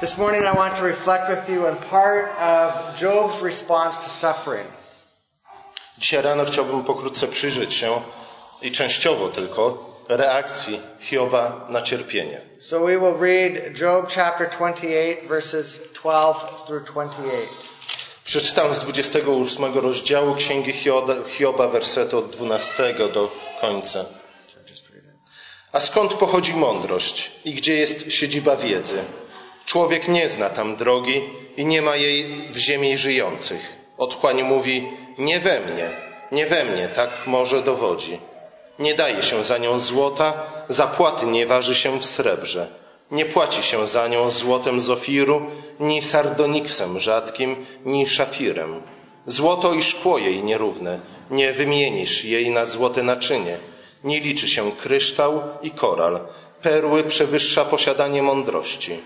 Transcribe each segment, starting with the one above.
This morning I want to reflect with you on part of Job's response to suffering. Dzisiaj rano chciałbym pokrótce przyjrzeć się i częściowo tylko reakcji Hioba na cierpienie. So we will read Job chapter 28 verses 12 through 28. Przeczytam z 28 rozdziału Księgi Hioba wersety od 12 do końca. A skąd pochodzi mądrość i gdzie jest siedziba wiedzy? Człowiek nie zna tam drogi i nie ma jej w ziemi żyjących. Otchłań mówi, nie we mnie, tak może dowodzi. Nie daje się za nią złota, zapłaty nie waży się w srebrze. Nie płaci się za nią złotem z Ofiru, ni sardoniksem rzadkim, ni szafirem. Złoto i szkło jej nierówne, nie wymienisz jej na złote naczynie. Nie liczy się kryształ i koral, perły przewyższa posiadanie mądrości.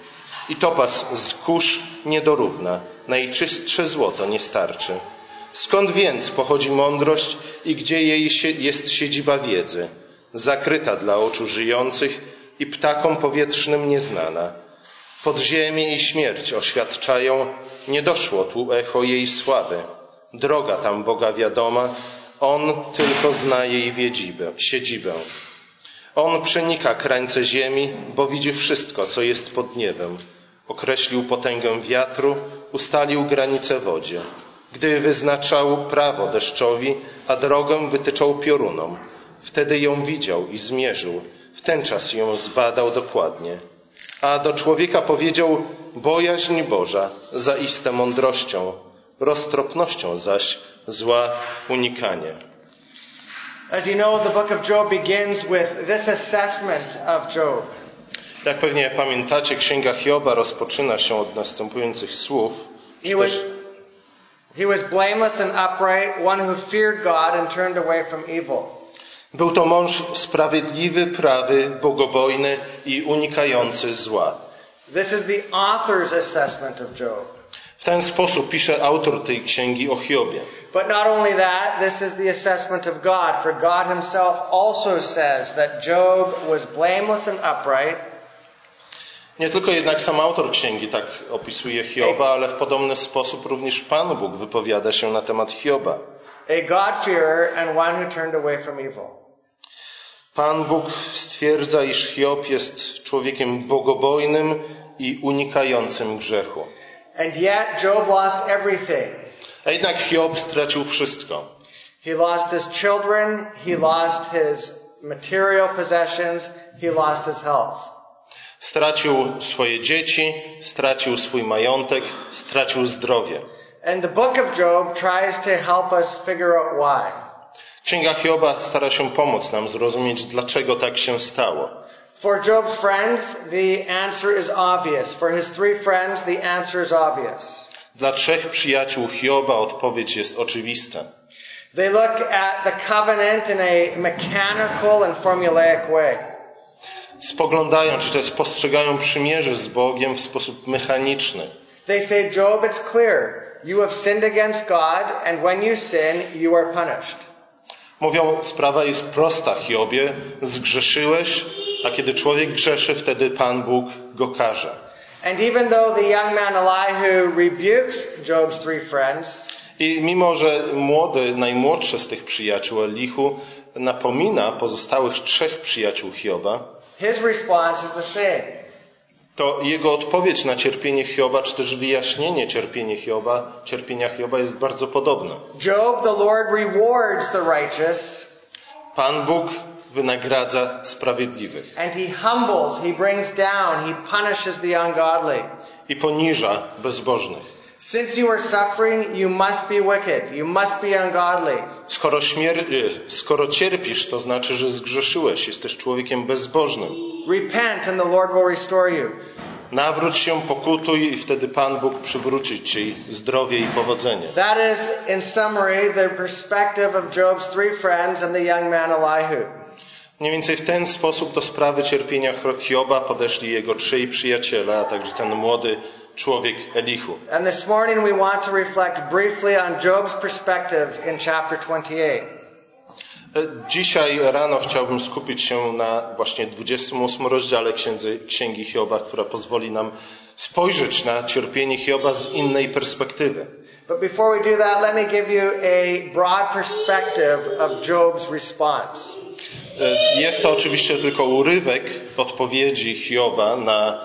I topaz z kurz niedorówna, najczystsze złoto nie starczy. Skąd więc pochodzi mądrość i gdzie jej jest siedziba wiedzy? Zakryta dla oczu żyjących i ptakom powietrznym nieznana. Podziemie i śmierć oświadczają, nie doszło tu echo jej sławy. Droga tam Boga wiadoma, On tylko zna jej siedzibę. On przenika krańce ziemi, bo widzi wszystko, co jest pod niebem. Określił potęgę wiatru, ustalił granice wodzie. Gdy wyznaczał prawo deszczowi, a drogę wytyczał piorunom, wtedy ją widział i zmierzył. W ten czas ją zbadał dokładnie. A do człowieka powiedział, bojaźń Boża zaiste mądrością, roztropnością zaś zła unikanie. As you know, the book of Job begins with this assessment of Job. Jak pewnie pamiętacie, Księga Hioba rozpoczyna się od następujących słów. He was blameless and upright, one who feared God and turned away from evil. Był to mąż sprawiedliwy, prawy, bogobojny i unikający zła. This is the author's assessment of Job. W ten sposób pisze autor tej księgi o Hiobie. But not only that, this is the assessment of God, for God himself also says that Job was blameless and upright. Nie tylko jednak sam autor księgi tak opisuje Hioba, ale w podobny sposób również Pan Bóg wypowiada się na temat Hioba. A God-fearer and one who turned away from evil. Pan Bóg stwierdza, iż Hiob jest człowiekiem bogobojnym i unikającym grzechu. And yet Job lost everything. A jednak Hiob stracił wszystko. He lost his children, he lost his material possessions, he lost his health. Stracił swoje dzieci, stracił swój majątek, stracił zdrowie. And the book of Job tries to help us figure out why. Księga Hioba stara się pomóc nam zrozumieć, dlaczego tak się stało. For Job's friends, the answer is obvious. For his three friends, the answer is obvious. Dla trzech przyjaciół Hioba odpowiedź jest oczywista. They look at the covenant in a mechanical and formulaic way. Spoglądają, czy też spostrzegają przymierze z Bogiem w sposób mechaniczny. They say, Job, it's clear. You have sinned against God, and when you sin, you are punished. Mówią, sprawa jest prosta, Hiobie, zgrzeszyłeś, a kiedy człowiek grzeszy, wtedy Pan Bóg go karze. And even though the young man Elihu rebukes Job's three friends, i mimo że najmłodszy z tych przyjaciół Elihu napomina pozostałych trzech przyjaciół Hioba, his response is the same. To jego odpowiedź na cierpienie Hioba, czy też wyjaśnienie cierpienia Hioba jest bardzo podobne. Job, the Lord rewards the righteous. Pan Bóg wynagradza sprawiedliwych. And he humbles, he brings down, he punishes the ungodly. I poniża bezbożnych. Since you are suffering, you must be wicked, you must be ungodly. Skoro cierpisz, to znaczy, że zgrzeszyłeś, jesteś człowiekiem bezbożnym. Repent and the Lord will restore you. Nawróć się, pokutuj i wtedy Pan Bóg przywróci ci zdrowie i powodzenie. That is, in summary, the perspective of Job's three friends and the young man Elihu. Mniej więcej w ten sposób do sprawy cierpienia Hioba podeszli jego trzej przyjaciele, a także ten młody człowiek Elihu. And this morning we want to reflect briefly on Job's perspective in chapter 28. Dzisiaj rano chciałbym skupić się na właśnie 28 rozdziale Księgi Hioba, która pozwoli nam spojrzeć na cierpienie Hioba z innej perspektywy. But before we do that, let me give you a broad perspective of Job's response. Jest to oczywiście tylko urywek odpowiedzi Hioba na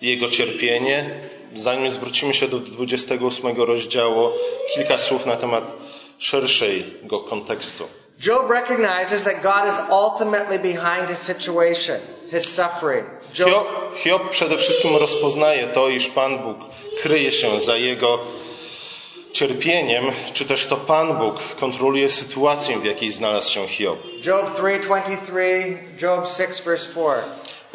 jego cierpienie. Zanim zwrócimy się do 28 rozdziału, kilka słów na temat szerszego kontekstu. Job recognizes that God is ultimately behind his situation, his suffering. Hiob przede wszystkim rozpoznaje to, iż Pan Bóg kryje się za jego cierpieniem, czy też to Pan Bóg kontroluje sytuację, w jakiej znalazł się Hiob. Job 3:23, Job 6:4.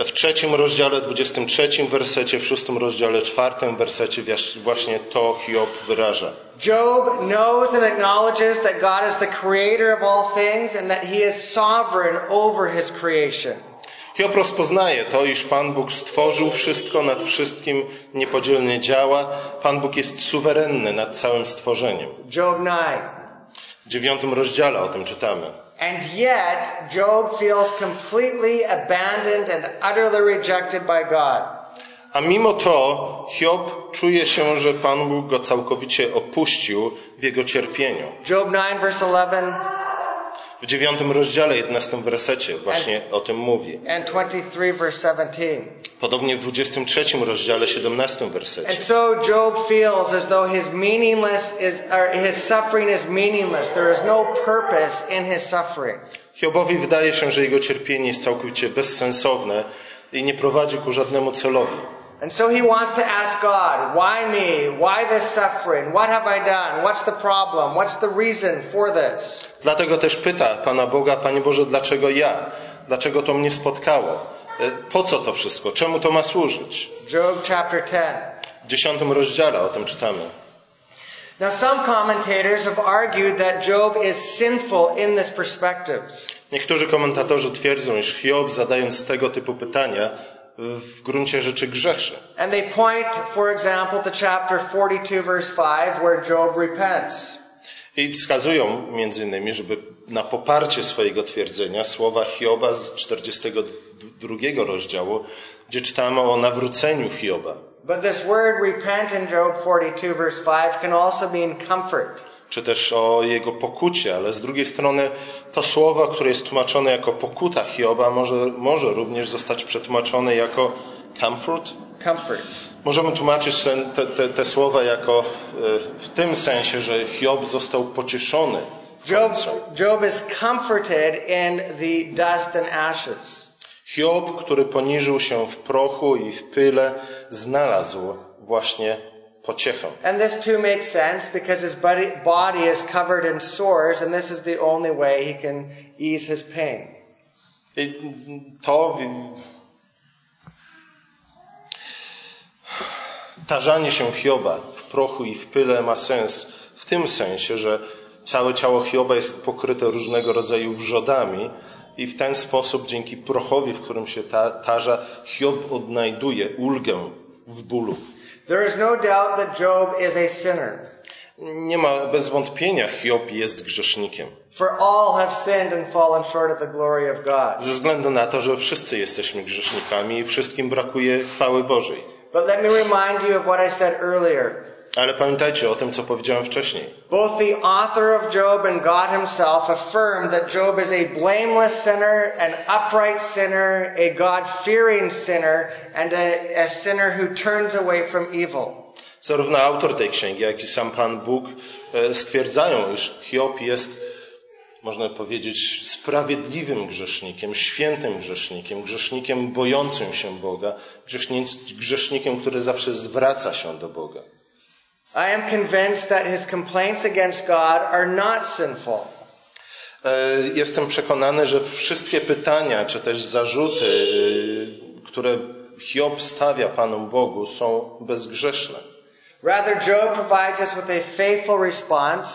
W 3 rozdziale 23 wersecie, w 6 rozdziale 4 wersecie właśnie to Hiob wyraża. Job knows and acknowledges that God is the creator of all things and that he is sovereign over his creation. Hiob rozpoznaje to, iż Pan Bóg stworzył wszystko, nad wszystkim niepodzielnie działa. Pan Bóg jest suwerenny nad całym stworzeniem. Job 9. W 9 rozdziale o tym czytamy. And yet Job feels completely abandoned and utterly rejected by God. A mimo to Hiob czuje się, że Pan Bóg go całkowicie opuścił w jego cierpieniu. Job 9 verse 11. W 9 rozdziale 11 wersecie właśnie o tym mówi. And 23 verse 17. Podobnie w 23 rozdziale 17 wersecie. And so Job feels as though his suffering is meaningless. There is no purpose in his suffering. Hiobowi wydaje się, że jego cierpienie jest całkowicie bezsensowne i nie prowadzi ku żadnemu celowi. And so he wants to ask God, why me? Why this suffering? What have I done? What's the problem? What's the reason for this? Dlatego też pyta Pana Boga: Panie Boże, dlaczego ja? Dlaczego to mnie spotkało? Po co to wszystko? Czemu to ma służyć? Job chapter 10. W 10 rozdziale o tym czytamy. Now some commentators have argued that Job is sinful in this perspective. Niektórzy komentatorzy twierdzą, iż Hiob, zadając tego typu pytania, w gruncie rzeczy grzeszy. And they point, for example, to chapter 42 verse 5 where Job repents. I wskazują między innymi, żeby na poparcie swojego twierdzenia słowa Hioba z 42 rozdziału, gdzie czytamy o nawróceniu Hioba. But this word repent in Job 42 verse 5 can also mean comfort. Czy też o jego pokucie, ale z drugiej strony to słowo, które jest tłumaczone jako pokuta Hioba, może również zostać przetłumaczone jako comfort. Możemy tłumaczyć te słowa jako w tym sensie, że Hiob został pocieszony. Job is comforted in the dust and ashes. Hiob, który poniżył się w prochu i w pyle, znalazł właśnie pociechę. And this too makes sense because his body is covered in sores and this is the only way he can ease his pain. Tarzanie się Hioba w prochu i w pyle ma sens w tym sensie, że całe ciało Hioba jest pokryte różnego rodzaju wrzodami i w ten sposób dzięki prochowi, w którym się tarza, Hiob odnajduje ulgę w bólu. There is no doubt that Job is a sinner. Nie ma bez wątpienia, Hiob jest grzesznikiem. For all have sinned and fallen short of the glory of God. Ze względu na to, że wszyscy jesteśmy grzesznikami i wszystkim brakuje chwały Bożej. But let me remind you of what I said earlier. Ale pamiętajcie o tym, co powiedziałem wcześniej. Both the author of Job and God himself affirmed that Job is a blameless sinner, an upright sinner, a God-fearing sinner, and a sinner who turns away from evil. Zarówno autor tej księgi, jak i sam Pan Bóg stwierdzają, iż Hiob jest, można powiedzieć, sprawiedliwym grzesznikiem, świętym grzesznikiem, grzesznikiem bojącym się Boga, grzesznikiem, który zawsze zwraca się do Boga. I am convinced that his complaints against God are not sinful. Jestem przekonany, że wszystkie pytania czy też zarzuty, które Hiob stawia Panu Bogu, są bezgrzeszne. Rather, Job provides us with a faithful response.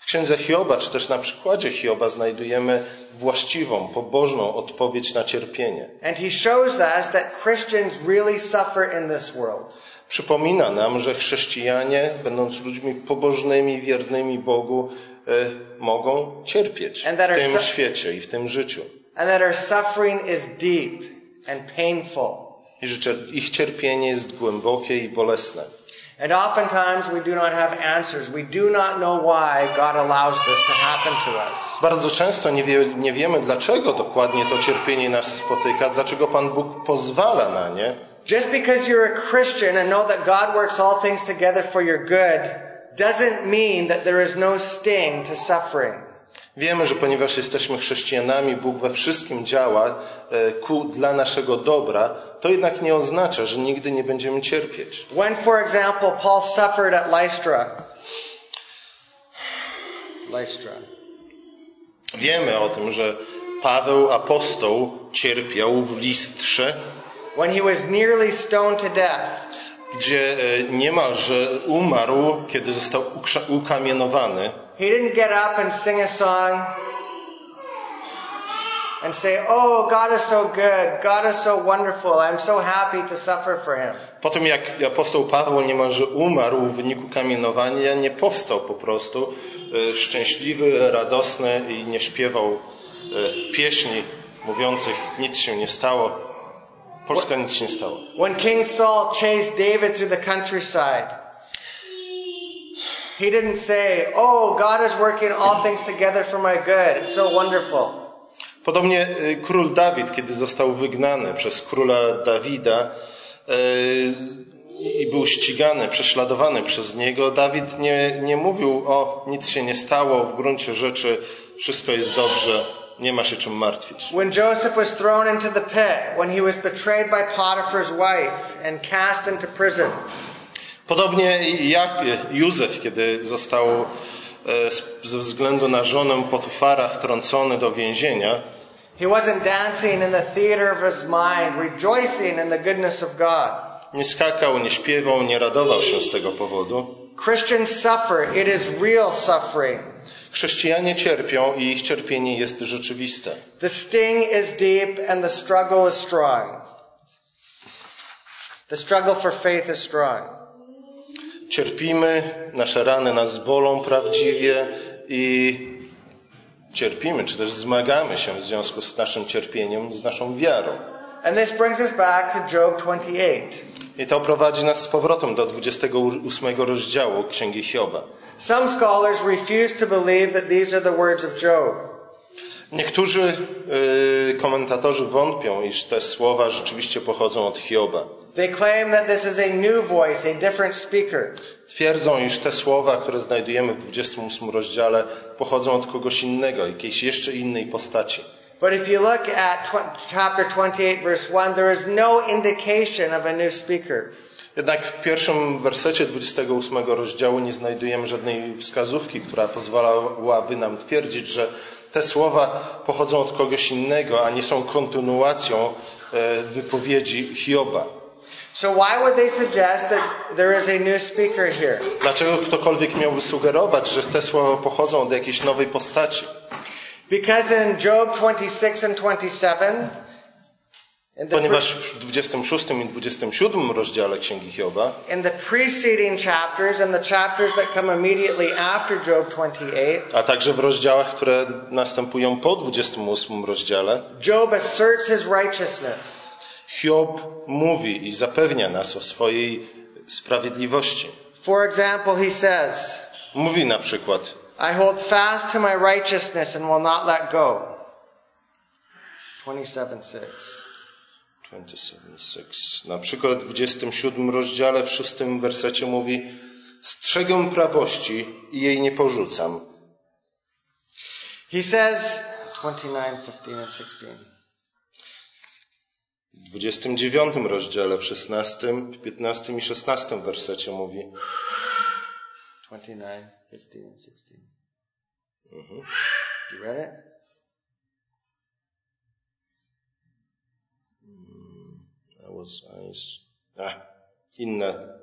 W Księdze Hioba czy też na przykładzie Hioba znajdujemy właściwą, pobożną odpowiedź na cierpienie. And he shows us that Christians really suffer in this world. przypomina nam, że chrześcijanie, będąc ludźmi pobożnymi, wiernymi Bogu, mogą cierpieć w tym świecie i w tym życiu. And that our suffering is deep and painful. I że ich cierpienie jest głębokie i bolesne. And oftentimes we do not have answers. We do not know why God allows this to happen to us. Bardzo często nie wiemy, dlaczego dokładnie to cierpienie nas spotyka, dlaczego Pan Bóg pozwala na nie. Just because you're a Christian and know that God works all things together for your good doesn't mean that there is no sting to suffering. Wiemy, że ponieważ jesteśmy chrześcijanami, Bóg we wszystkim działa dla naszego dobra, to jednak nie oznacza, że nigdy nie będziemy cierpieć. When, for example, Paul suffered at Lystra. Wiemy o tym, że Paweł apostoł cierpiał w Listrze, when he was nearly stoned to death, gdzie niemalże umarł, kiedy został ukamienowany. He didn't get up and sing a song and say, "Oh, God is so good. God is so wonderful. I'm so happy to suffer for him." Po tym jak apostoł Paweł niemalże umarł w wyniku kamienowania, nie powstał po prostu szczęśliwy, radosny i nie śpiewał pieśni mówiących nic się nie stało. Polska nic się nie stało. When King Saul chased David through the countryside, he didn't say, "Oh, God is working all things together for my good. It's so wonderful." Podobnie król Dawid, kiedy został wygnany przez króla Dawida i był ścigany, prześladowany przez niego, Dawid nie mówił: "O, nic się nie stało, w gruncie rzeczy wszystko jest dobrze, nie ma się czym martwić." When Joseph was thrown into the pit, when he was betrayed by Potiphar's wife and cast into prison. Podobnie jak Józef, kiedy został ze względu na żonę Potifara wtrącony do więzienia, nie skakał, nie śpiewał, nie radował się z tego powodu. Chrześcijanie cierpią i ich cierpienie jest rzeczywiste. The sting is deep and the struggle is strong. The struggle for faith is strong. Cierpimy, nasze rany nas bolą prawdziwie i cierpimy, czy też zmagamy się w związku z naszym cierpieniem, z naszą wiarą. And this brings us back to Job 28. I to prowadzi nas z powrotem do 28 rozdziału Księgi Hioba. Some scholars refuse to believe that these are the words of Job. Niektórzy komentatorzy wątpią, iż te słowa rzeczywiście pochodzą od Hioba. They claim that this is a new voice, a different speaker. Twierdzą, iż te słowa, które znajdujemy w 28 rozdziale, pochodzą od kogoś innego, jakiejś jeszcze innej postaci. But if you look at chapter 28 verse 1, there is no indication of a new speaker. Jednak w pierwszym wersecie 28 rozdziału nie znajdujemy żadnej wskazówki, która pozwalałaby nam twierdzić, że te słowa pochodzą od kogoś innego, a nie są kontynuacją wypowiedzi Hioba. So why would they suggest that there is a new speaker here? Dlaczego ktokolwiek miałby sugerować, że te słowa pochodzą od jakiejś nowej postaci? Because in Job 26 and 27, ponieważ w 26 i 27 rozdziale Księgi Hioba, in the preceding chapters and the chapters that come immediately after Job 28, a także w rozdziałach, które następują po 28 rozdziale, Job asserts his righteousness. Hiob mówi i zapewnia nas o swojej sprawiedliwości. For example, he says, mówi na przykład: I hold fast to my righteousness and will not let go. 27:6. Na przykład w 27 rozdziale w 6 wersecie mówi: strzegę prawości i jej nie porzucam. He says 29:15 and 16. W 29 rozdziale, w 16, w 15 i 16 wersecie mówi 29, 15 and 16. You read it? Inne.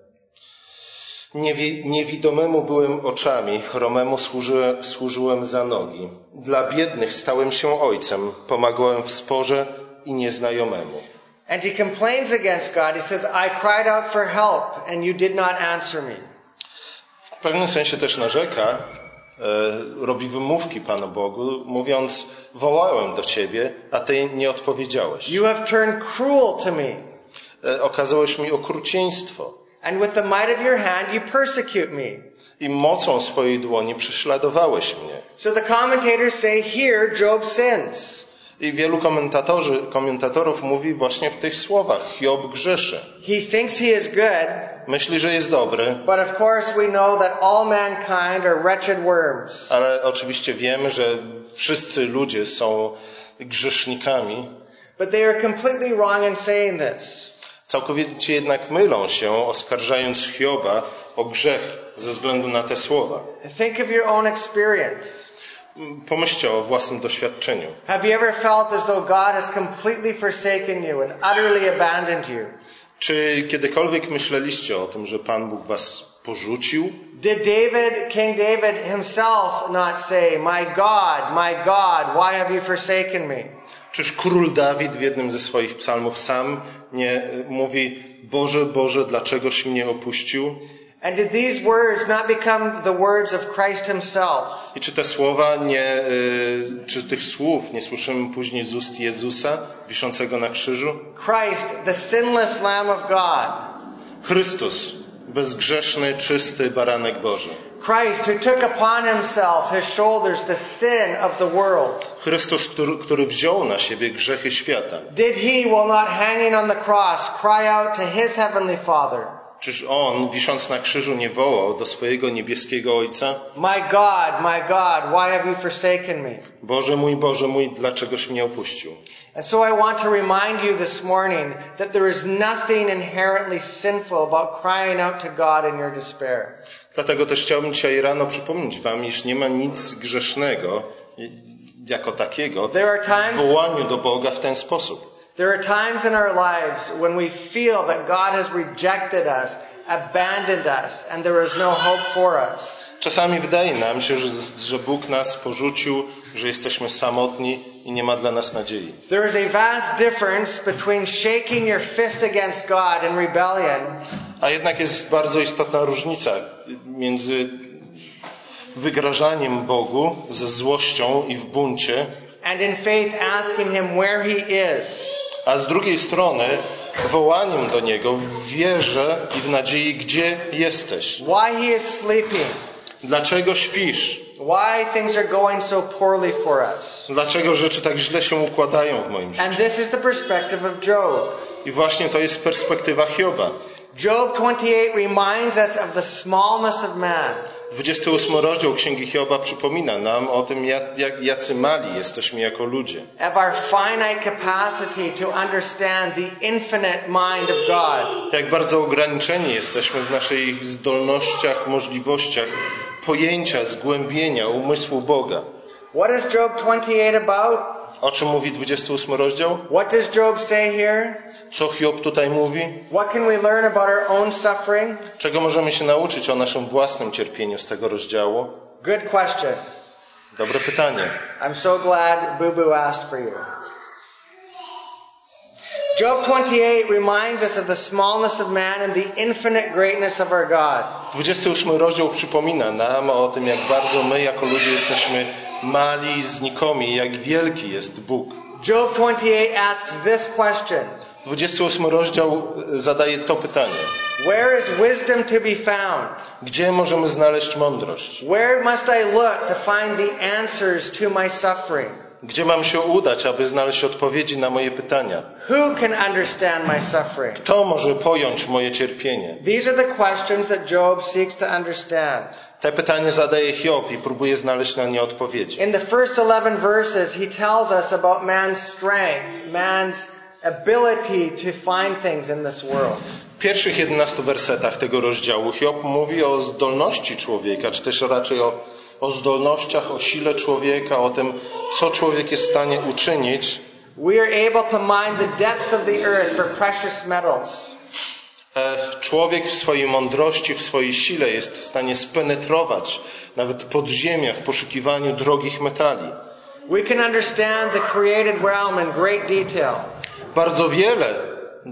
Niewidomemu byłem oczami, chromemu służyłem za nogi. Dla biednych stałem się ojcem, pomagałem w sporze i nieznajomemu. And he complains against God. He says, I cried out for help and you did not answer me. W pewnym sensie też narzeka, robi wymówki Panu Bogu, mówiąc, wołałem do Ciebie, a Ty nie odpowiedziałeś. You have turned cruel to me. Okazałeś mi okrucieństwo. And with the might of your hand you persecute me. I mocą swojej dłoni prześladowałeś mnie. So the commentators say here Job sins. I wielu komentatorów mówi właśnie w tych słowach Hiob grzeszy. He thinks he is good. Myśli, że jest dobry. But of course we know that all mankind are wretched worms. Ale oczywiście wiemy, że wszyscy ludzie są grzesznikami. But they are completely wrong in saying this. Całkowicie jednak mylą się, oskarżając Hioba o grzech ze względu na te słowa. Think of your own experience. Pomyślcie o własnym doświadczeniu. Have you ever felt as though God has completely forsaken you and utterly abandoned you? Czy kiedykolwiek myśleliście o tym, że Pan Bóg was porzucił? Did King David himself not say, my God, why have you forsaken me? Czyż król Dawid w jednym ze swoich psalmów sam nie mówi, Boże, Boże, dlaczegoś mnie opuścił? And did these words not become the words of Christ himself? I czy tych słów nie słyszymy później z ust Jezusa wiszącego na krzyżu? Christ, the sinless Lamb of God. Chrystus, bezgrzeszny, czysty baranek Boży. Christ, who took upon himself his shoulders the sin of the world. Chrystus, który wziął na siebie grzechy świata. Did he, while not hanging on the cross, cry out to his heavenly Father? Czyż on, wisząc na krzyżu, nie wołał do swojego niebieskiego Ojca? My God, why have you forsaken me? Boże mój, dlaczegoś mnie opuścił? And so I want to remind you this morning that there is nothing inherently sinful about crying out to God in your despair. Dlatego też chciałbym dzisiaj rano przypomnieć wam, iż nie ma nic grzesznego jako takiego w wołaniu do Boga w ten sposób. There are times in our lives when we feel that God has rejected us, abandoned us, and there is no hope for us. Czasami wydaje nam się, że Bóg nas porzucił, że jesteśmy samotni i nie ma dla nas nadziei. There is a vast difference between shaking your fist against God in rebellion. A jednak jest bardzo istotna różnica między wygrażaniem Bogu ze złością i w buncie, and in faith asking him where he is. A z drugiej strony wołaniem do Niego w wierze i w nadziei, gdzie jesteś. Why he is sleeping? Dlaczego śpisz? Why things are going so poorly for us? Dlaczego rzeczy tak źle się układają w moim życiu? And this is the perspective of Job. I właśnie to jest perspektywa Hioba. Job 28 reminds us of the smallness of man. 28 rozdział Księgi Hioba przypomina nam o tym, jacy mali jesteśmy jako ludzie. Of our finite capacity to understand the infinite mind of God. Jak bardzo ograniczeni jesteśmy w naszych zdolnościach, możliwościach pojęcia, zgłębienia umysłu Boga. What is Job 28 about? O czym mówi 28 rozdział? What does Job say here? Co Hiob tutaj mówi? What can we learn about our own suffering? Czego możemy się nauczyć o naszym własnym cierpieniu z tego rozdziału? Good question. Dobre pytanie. I'm so glad Boo-Boo asked for you. Job 28 reminds us of the smallness of man and the infinite greatness of our God. 28 rozdział przypomina nam o tym, jak bardzo my jako ludzie jesteśmy mali i znikomi, jak wielki jest Bóg. Job 28 asks this question. 28 rozdział zadaje to pytanie. Where is wisdom to be found? Gdzie możemy znaleźć mądrość? Where must I look to find the answers to my suffering? Gdzie mam się udać, aby znaleźć odpowiedzi na moje pytania? Who can understand my suffering? Kto może pojąć moje cierpienie? These are the questions that Job seeks to understand. Te pytanie zadaje Hiob i próbuje znaleźć na nie odpowiedzi. In the first 11 verses he tells us about man's strength, man's ability to find things in this world. W pierwszych 11 wersetach tego rozdziału Hiob mówi o zdolności człowieka, czy też raczej o zdolnościach, o sile człowieka, o tym, co człowiek jest w stanie uczynić. We are able to mine the depths of the earth for precious metals. Człowiek w swojej mądrości, w swojej sile jest w stanie spenetrować nawet podziemia w poszukiwaniu drogich metali. We can understand the created realm in great detail. Bardzo wiele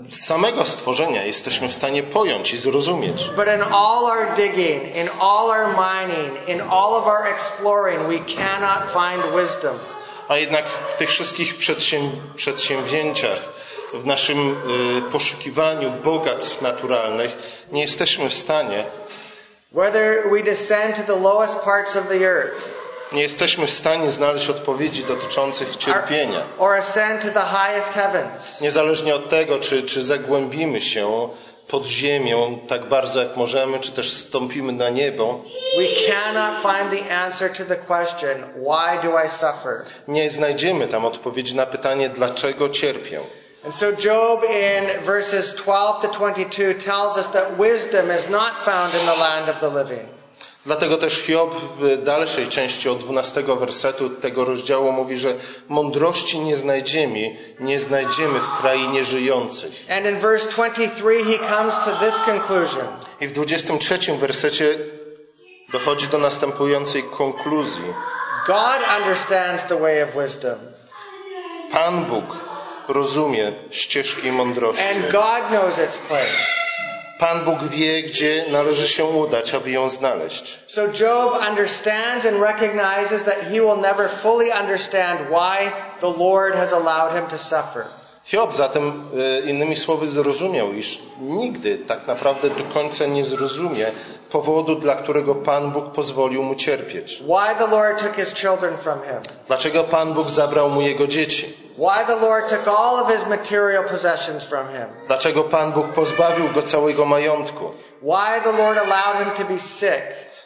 z samego stworzenia jesteśmy w stanie pojąć i zrozumieć. But in all our digging, in all our mining, in all of our exploring, we cannot find wisdom. A jednak w tych wszystkich przedsięwzięciach, w naszym poszukiwaniu bogactw naturalnych, nie jesteśmy w stanie. Whether we descend to the lowest parts of the earth. Nie jesteśmy w stanie znaleźć odpowiedzi dotyczących cierpienia. Or ascend to the highest heavens. Niezależnie od tego, czy zagłębimy się pod ziemią tak bardzo jak możemy, czy też wstąpimy na niebo. We cannot find the answer to the question, why do I suffer? Nie znajdziemy tam odpowiedzi na pytanie, dlaczego cierpię. And so Job in verses 12 to 22 tells us that wisdom is not found in the land of the living. Dlatego też Hiob w dalszej części od 12 wersetu tego rozdziału mówi, że mądrości nie znajdziemy w krainie żyjących. And in verse 23 he comes to this conclusion. I w 23 wersecie dochodzi do następującej konkluzji. God understands the way of wisdom. Pan Bóg rozumie ścieżki mądrości. And God knows its place. Pan Bóg wie, gdzie należy się udać, aby ją znaleźć. So Job understands and recognizes that he will never fully understand why the Lord has allowed him to suffer. Hiob zatem, innymi słowy, zrozumiał, iż nigdy tak naprawdę do końca nie zrozumie powodu, dla którego Pan Bóg pozwolił mu cierpieć. Why the Lord took his children from him. Dlaczego Pan Bóg zabrał mu jego dzieci? Why the Lord took all of his material possessions from him. Dlaczego Pan Bóg pozbawił go całego majątku? Why the Lord allowed him to be sick.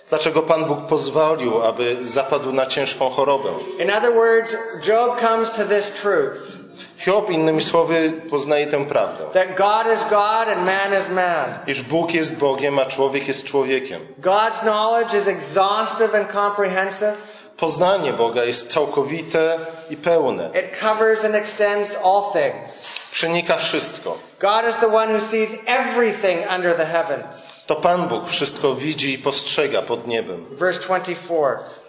Dlaczego Pan Bóg pozwolił, aby zapadł na ciężką chorobę? In other words, Job comes to this truth. Hiob, innymi słowy, poznaje tę prawdę. That God is God and man is man. Iż Bóg jest Bogiem, a człowiek jest człowiekiem. God's knowledge is exhaustive and comprehensive. Poznanie Boga jest całkowite i pełne. It covers and extends all things. Przenika wszystko. God is the one who sees everything under the heavens. To Pan Bóg wszystko widzi i postrzega pod niebem. Verse 24.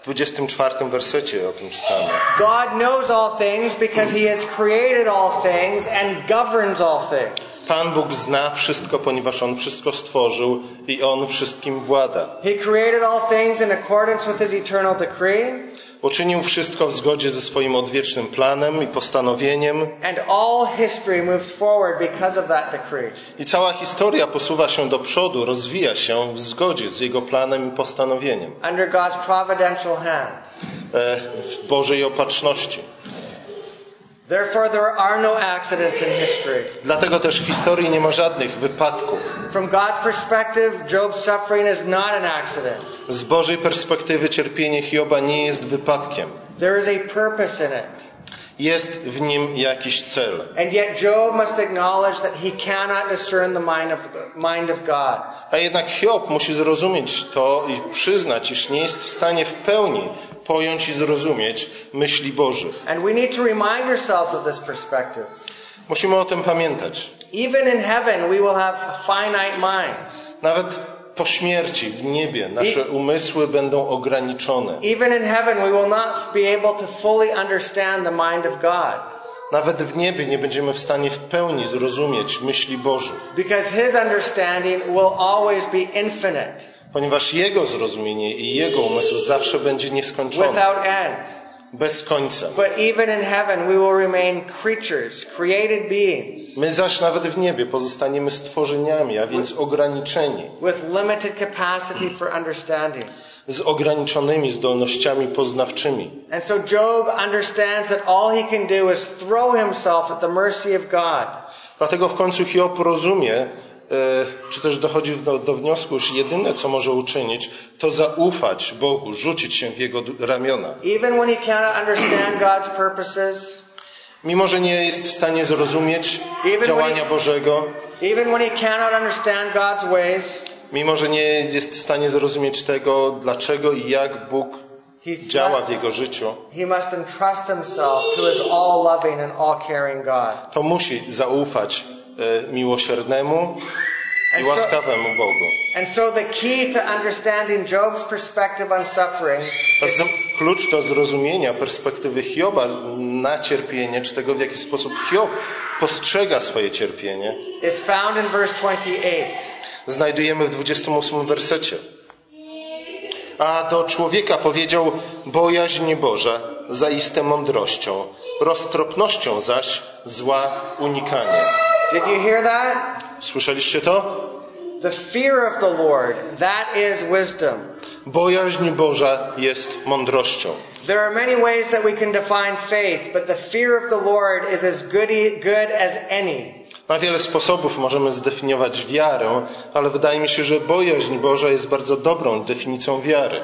W 24 wersecie o tym czytamy. God knows all things because he has created all things and governs all things. Pan Bóg zna wszystko, ponieważ on wszystko stworzył i on wszystkim włada. He created all things in accordance with his eternal decree. Uczynił wszystko w zgodzie ze swoim odwiecznym planem i postanowieniem. And all history moves forward because of that decree. I cała historia posuwa się do przodu, rozwija się w zgodzie z jego planem i postanowieniem. Under God's providential hand. W Bożej opatrzności. Therefore there are no accidents in history. Dlatego też w historii nie ma żadnych wypadków. From God's perspective, Job's suffering is not an accident. Z Bożej perspektywy cierpienie Hioba nie jest wypadkiem. There is a purpose in it. Jest w nim jakiś cel. And yet Job must acknowledge that he cannot discern the mind of God. A jednak Hiob musi zrozumieć to i przyznać, iż nie jest w stanie w pełni pojąć i zrozumieć myśli Bożych. And we need to remind ourselves of this perspective. Musimy o tym pamiętać. Even in heaven we will have finite minds. Nawet po śmierci w niebie nasze umysły będą ograniczone. Even in heaven we will not be able to fully understand the mind of God. Nawet w niebie nie będziemy w stanie w pełni zrozumieć myśli Bożych. Because his understanding will always be infinite. Ponieważ jego zrozumienie i jego umysł zawsze będzie nieskończone. Without end. Bez końca. But even in heaven we will remain creatures, created beings. My zaś nawet w niebie pozostaniemy stworzeniami, a więc ograniczeni. With limited capacity for understanding. Z ograniczonymi zdolnościami poznawczymi. And so Job understands that all he can do is throw himself at the mercy of God. Dlatego w końcu Hiob rozumie, czy też dochodzi do wniosku, że jedyne co może uczynić, to zaufać Bogu, rzucić się w jego ramiona. Even when he cannot understand God's purposes, mimo że nie jest w stanie zrozumieć działania Bożego, even when he cannot understand God's ways, mimo że nie jest w stanie zrozumieć tego, dlaczego i jak Bóg działa w jego życiu, he must entrust himself to his all-loving and all-caring God. To musi zaufać miłosiernemu i łaskawemu Bogu. And so the key to understanding Job's perspective on suffering klucz do zrozumienia perspektywy Hioba na cierpienie, czy tego, w jaki sposób Hiob postrzega swoje cierpienie, is found in verse 28. Znajdujemy w 28 wersecie. A do człowieka powiedział: bojaźń Boża zaiste mądrością, roztropnością zaś zła unikanie. Did you hear that? Słyszeliście to? The fear of the Lord, that is wisdom. Bojaźń Boża jest mądrością. There are many ways that we can define faith, but the fear of the Lord is as good as any. Na wiele sposobów możemy zdefiniować wiarę, ale wydaje mi się, że bojaźń Boża jest bardzo dobrą definicją wiary.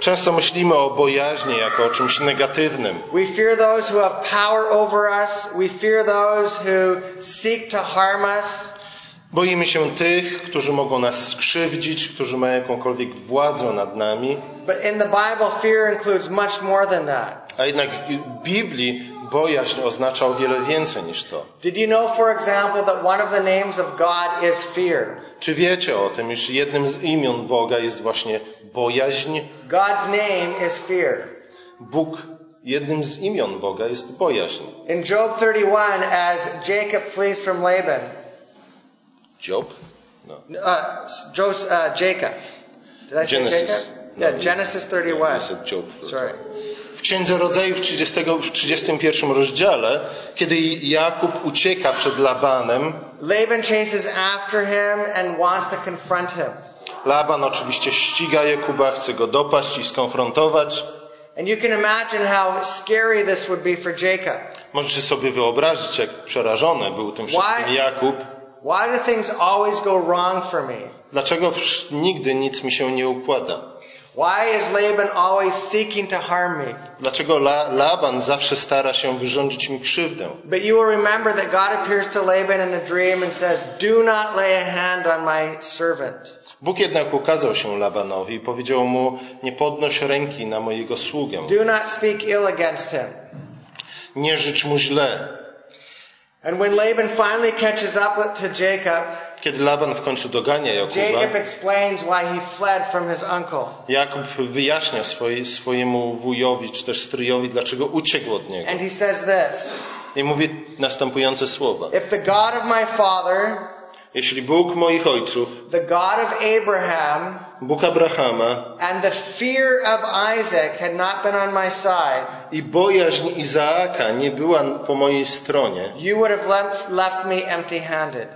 Często myślimy o bojaźni jako o czymś negatywnym. Boimy się tych, którzy mogą nas skrzywdzić, którzy mają jakąkolwiek władzę nad nami. But in the Bible, fear includes much more than that. A jednak w Biblii bojaźń oznacza o wiele więcej niż to. Did you know, for example, that one of the names of God is fear? Czy wiecie o tym, iż jednym z imion Boga jest właśnie bojaźń? God's name is fear. Jednym z imion Boga jest bojaźń. In Job 31, as Jacob flees from Laban. Jacob. Did I say Genesis? Jacob? Yeah, Genesis 31. I said Job 31. Sorry. W Księdze Rodzaju w 31 rozdziale, kiedy Jakub ucieka przed Labanem, Laban chases after him and wants to confront him. Laban oczywiście ściga Jakuba, chce go dopaść i skonfrontować. And you can imagine how scary this would be for Jacob. Możecie sobie wyobrazić, jak przerażony był tym wszystkim Jakub. Why do things always go wrong for me? Dlaczego nigdy nic mi się nie układa? Why is Laban always seeking to harm me? Dlaczego Laban zawsze stara się wyrządzić mi krzywdę? But you will remember that God appears to Laban in a dream and says, "Do not lay a hand on my servant." Bóg jednak ukazał się Labanowi i powiedział mu: nie podnoś ręki na mojego sługę. Do not speak ill against him. Nie życz mu źle. And when Laban finally catches up to Jacob, kiedy Laban w końcu dogania Jakuba, Jakub wyjaśnia swojemu wujowi, czy też stryjowi, dlaczego uciekł od niego. And he says this, i mówi następujące słowa. If the God of my father, jeśli Bóg moich ojców, the God of Abraham, Bóg Abrahama, and the fear of Isaac had not been on my side, i bojaźń Izaaka nie była po mojej stronie, you would have left me empty-handed.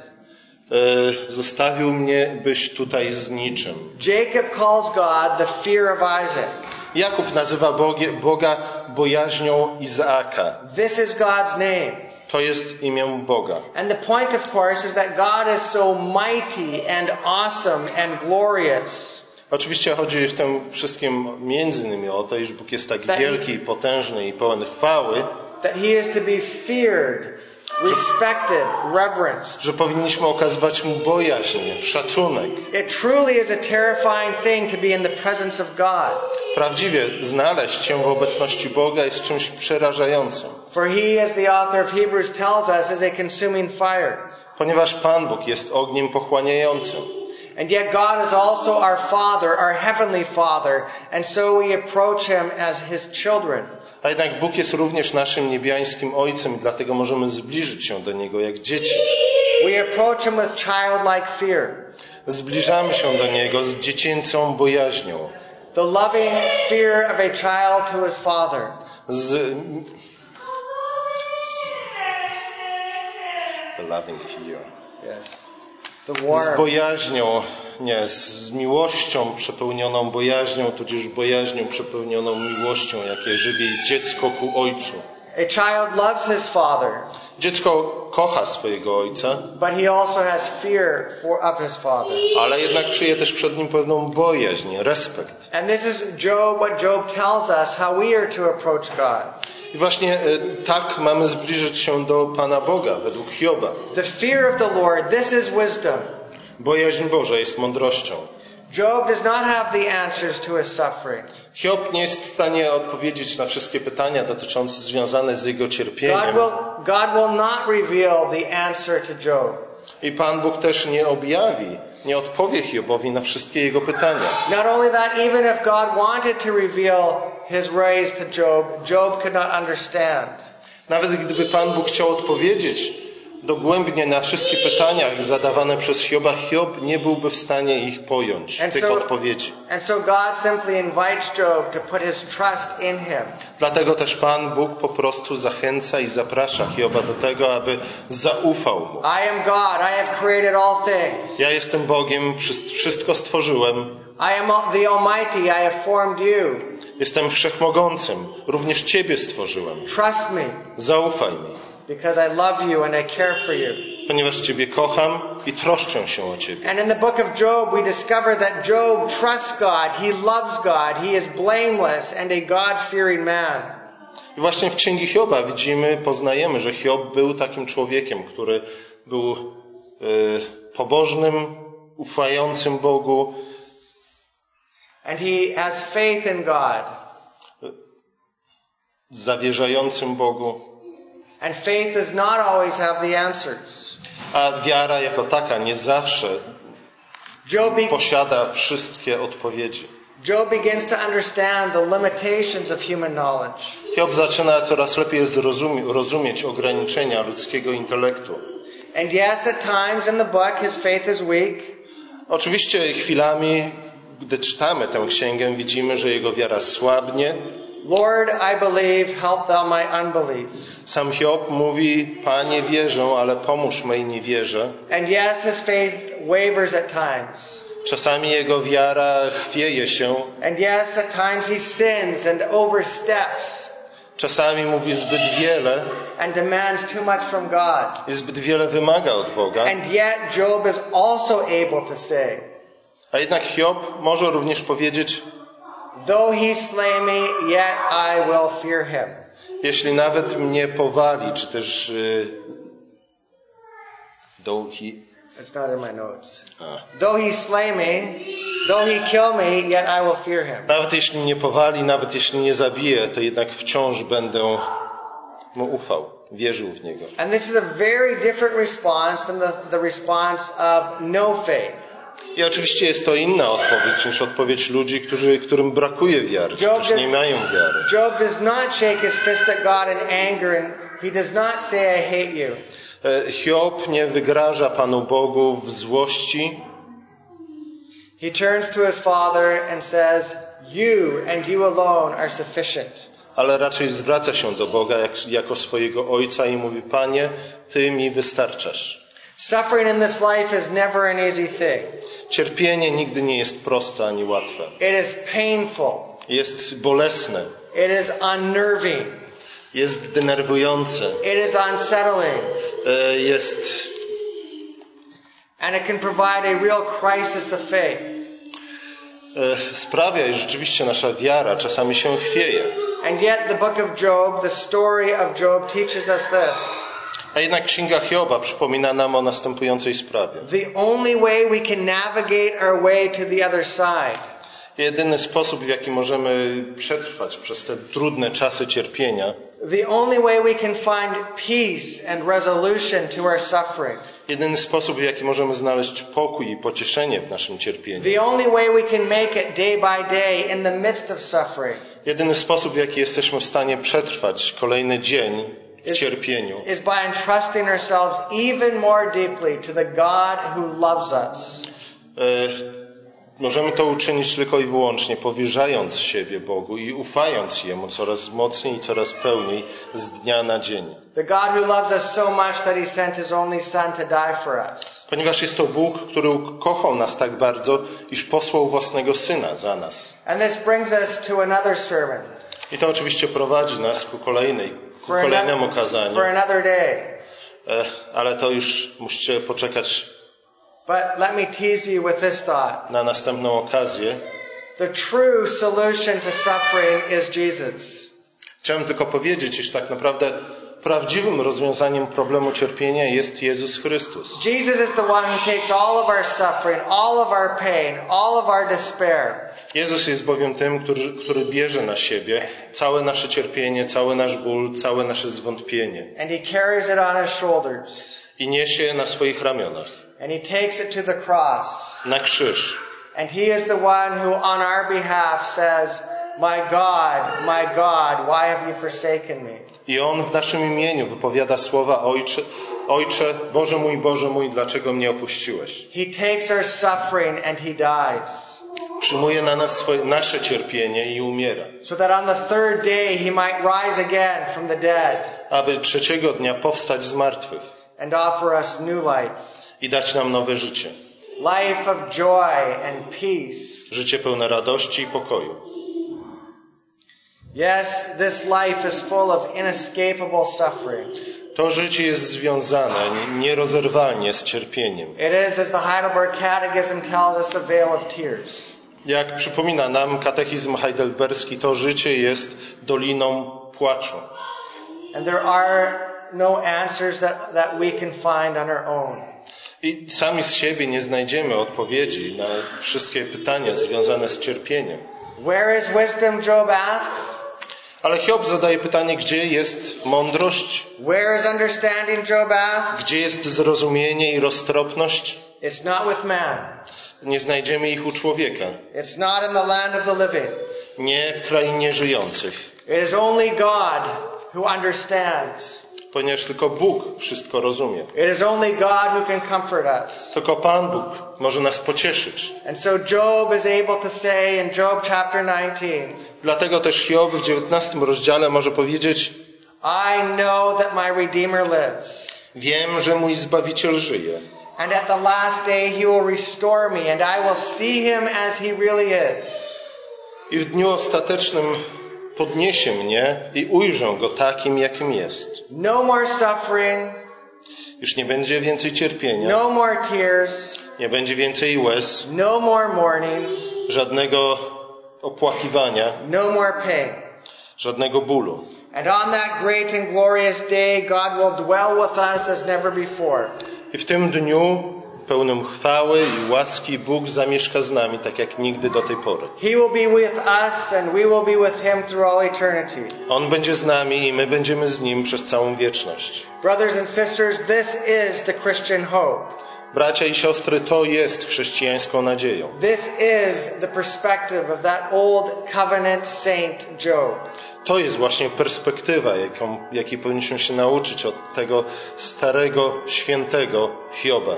Zostawił mnie byś tutaj z niczym. Jacob calls God the fear of Isaac. Jakub nazywa Boga bojaźnią Izaaka. This is God's name. To jest imię Boga. And the point, of course, is that God is so mighty and awesome and glorious. Oczywiście chodzi w tym wszystkim między innymi o to, iż Bóg jest tak wielki, potężny i pełen chwały, that he is to be feared. Respected, reverenced. Że powinniśmy okazywać mu bojaźń, szacunek. It truly is a terrifying thing to be in the presence of God. Prawdziwie znaleźć się w obecności Boga jest czymś przerażającym. For he, as the author of Hebrews tells us, is a consuming fire. Ponieważ Pan Bóg jest ogniem pochłaniającym. And yet God is also our Father, our heavenly Father, and so we approach him as his children. A jednak Bóg jest również naszym niebiańskim Ojcem, dlatego możemy zbliżyć się do Niego jak dzieci. We approach him with childlike fear. Zbliżamy się do Niego z dziecięcą bojaźnią. The loving fear of a child to his father. The loving fear. Yes. Z miłością przepełnioną bojaźnią, tudzież bojaźnią przepełnioną miłością, jakie żywi dziecko ku ojcu. A child loves his father. Dziecko kocha swojego ojca. But he also has fear of his father. Ale jednak czuje też przed nim pewną bojaźń, respekt. And this is what Job tells us how we are to approach God. I właśnie tak mamy zbliżyć się do Pana Boga według Hioba. The fear of the Lord, this is wisdom. Bojaźń Boża jest mądrością. Job does not have the answers to his suffering. Hiob nie jest w stanie odpowiedzieć na wszystkie pytania związane z jego cierpieniem. God will not reveal the answer to Job. I Pan Bóg też nie objawi, nie odpowie Hiobowi na wszystkie jego pytania. Not only that, even if God wanted to reveal his ways to Job, Job could not understand. Nawet gdyby Pan Bóg chciał odpowiedzieć dogłębnie na wszystkie pytania zadawane przez Hioba, Hiob nie byłby w stanie ich pojąć, tych odpowiedzi. Dlatego też Pan Bóg po prostu zachęca i zaprasza Hioba do tego, aby zaufał mu. Ja jestem Bogiem, wszystko stworzyłem. Jestem wszechmogącym, również Ciebie stworzyłem. Zaufaj mi. Because I love you and I care for you. Ponieważ Ciebie kocham i troszczę się o Ciebie. And in the book of Job we discover that Job trusts God, he loves God, he is blameless and a God-fearing man. I właśnie w Księgi Hioba poznajemy, że Hiob był takim człowiekiem, który był pobożnym, ufającym Bogu. And he has faith in God. Zawierzającym Bogu. And faith does not always have the answers. A wiara jako taka nie zawsze posiada wszystkie odpowiedzi. Job begins to understand the limitations of human knowledge. Hiob zaczyna coraz lepiej rozumieć ograniczenia ludzkiego intelektu. And yes, at times in the book his faith is weak. Oczywiście chwilami, gdy czytamy tę księgę, widzimy, że jego wiara słabnie. Lord, I believe, help thou my unbelief. Sam Hiob mówi: Panie, wierzę, ale pomóż mej niewierze. And yes, his faith wavers at times. Czasami jego wiara chwieje się. And yes, at times he sins and oversteps. Czasami mówi zbyt wiele. And demands too much from God. I zbyt wiele wymaga od Boga. And yet Job is also able to say. A jednak Hiob może również powiedzieć: Though he slay me, yet I will fear him. Jeśli nawet mnie powali, czy też It's not in my notes. Though he slay me, though he kill me, yet I will fear him. Nawet jeśli mnie powali, nawet jeśli nie zabije, to jednak wciąż będę mu ufał, wierzył w niego. And this is a very different response than the response of no faith. I oczywiście jest to inna odpowiedź niż odpowiedź ludzi, którym brakuje wiary, którzy nie mają wiary. Job does not shake his fist at God in anger and he does not say I hate you. Hiob nie wygraża Panu Bogu w złości. He turns to his father and says, "You and you alone are sufficient." Ale raczej zwraca się do Boga jako swojego ojca i mówi: Panie, Ty mi wystarczasz. Suffering in this life is never an easy thing. Cierpienie nigdy nie jest proste ani łatwe. It is painful. Jest bolesne. It is unnerving. Jest denerwujące. It is unsettling. Jest. And it can provide a real crisis of faith. Sprawia, że rzeczywiście nasza wiara czasami się chwieje. And yet the book of Job, the story of Job teaches us this. A jednak Księga Hioba przypomina nam o następującej sprawie. Jedyny sposób, w jaki możemy przetrwać przez te trudne czasy cierpienia. Jedyny sposób, w jaki możemy znaleźć pokój i pocieszenie w naszym cierpieniu. Jedyny sposób, w jaki jesteśmy w stanie przetrwać kolejny dzień w cierpieniu, is by entrusting ourselves even more deeply to the God who loves us. Możemy to uczynić tylko i wyłącznie powierzając siebie Bogu i ufając Jemu coraz mocniej i coraz pełniej z dnia na dzień. The God who loves us so much that he sent his only son to die for us. Ponieważ jest to Bóg, który kochał nas tak bardzo, iż posłał własnego Syna za nas. And this brings us to another sermon. I to oczywiście prowadzi nas ku kolejnemu kazaniu. Ale to już musicie poczekać na następną okazję. The true solution to suffering is Jesus. Chciałem tylko powiedzieć, iż tak naprawdę prawdziwym rozwiązaniem problemu cierpienia jest Jezus Chrystus. Jesus is the one who takes all of our suffering, all of our pain, all of our despair. Jezus jest bowiem tym, który bierze na siebie całe nasze cierpienie, cały nasz ból, całe nasze zwątpienie. And he carries it on his shoulders. I niesie je na swoich ramionach. And he takes it to the cross. Na krzyż. And he is the one who on our behalf says, my God, why have you forsaken me? I on w naszym imieniu wypowiada słowa: Ojcze, Ojcze, Boże mój, dlaczego mnie opuściłeś? He takes our suffering and he dies. Przyjmuje na nas nasze cierpienie i umiera. So that on the third day he might rise again from the dead. Aby trzeciego dnia powstać z martwych. And offer us new life. I dać nam nowe życie. Life of joy and peace. Życie pełne radości i pokoju. Yes, this life is full of inescapable suffering. To życie jest związane nierozerwalnie z cierpieniem. It is, as the Heidelberg Catechism tells us, a veil of tears. Jak przypomina nam katechizm heidelberski, to życie jest doliną płaczu. And there are no answers that we can find on our own. I sami z siebie nie znajdziemy odpowiedzi na wszystkie pytania związane z cierpieniem. Where is wisdom, Job asks? Ale Hiob zadaje pytanie, gdzie jest mądrość? Where is understanding, Job asks? Gdzie jest zrozumienie i roztropność? It's not with man. Nie znajdziemy ich u człowieka. It's not in the land of the living. Nie w krainie żyjących. It is only God who understands. Ponieważ tylko Bóg wszystko rozumie. It is only God who can comfort us. Tylko Pan Bóg może nas pocieszyć. And so Job is able to say in Job chapter 19. Dlatego też Hiob w 19 rozdziale może powiedzieć: I know that my Redeemer lives. Wiem, że mój Zbawiciel żyje. And at the last day he will restore me and I will see him as he really is. I w dniu ostatecznym podniesie mnie i ujrzę go takim, jakim jest. No more suffering. Już nie będzie więcej cierpienia. No more tears. Nie będzie więcej łez. No more mourning. Żadnego opłakiwania. No more pain. Żadnego bólu. And on that great and glorious day God will dwell with us as never before. I w tym dniu pełnym chwały i łaski Bóg zamieszka z nami tak jak nigdy do tej pory. On będzie z nami i my będziemy z Nim przez całą wieczność. Bracia i siostry, to jest chrześcijańską nadzieją. To jest właśnie perspektywa, jakiej powinniśmy się nauczyć od tego starego, świętego Hioba.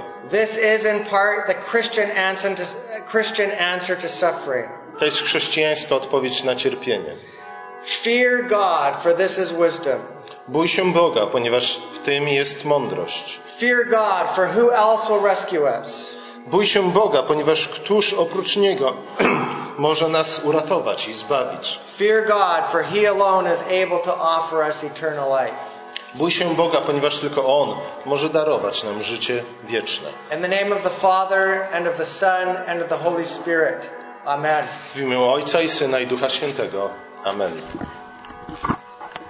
To jest chrześcijańska odpowiedź na cierpienie. Fear God, for this is wisdom. Bój się Boga, ponieważ w tym jest mądrość. Fear God, for who else will rescue us? Bój się Boga, ponieważ któż oprócz Niego może nas uratować i zbawić. Fear God, for he alone is able to offer us eternal life. Bój się Boga, ponieważ tylko On może darować nam życie wieczne. In the name of the Father and of the Son and of the Holy Spirit. Amen. W imię Ojca i Syna i Ducha Świętego. Amen.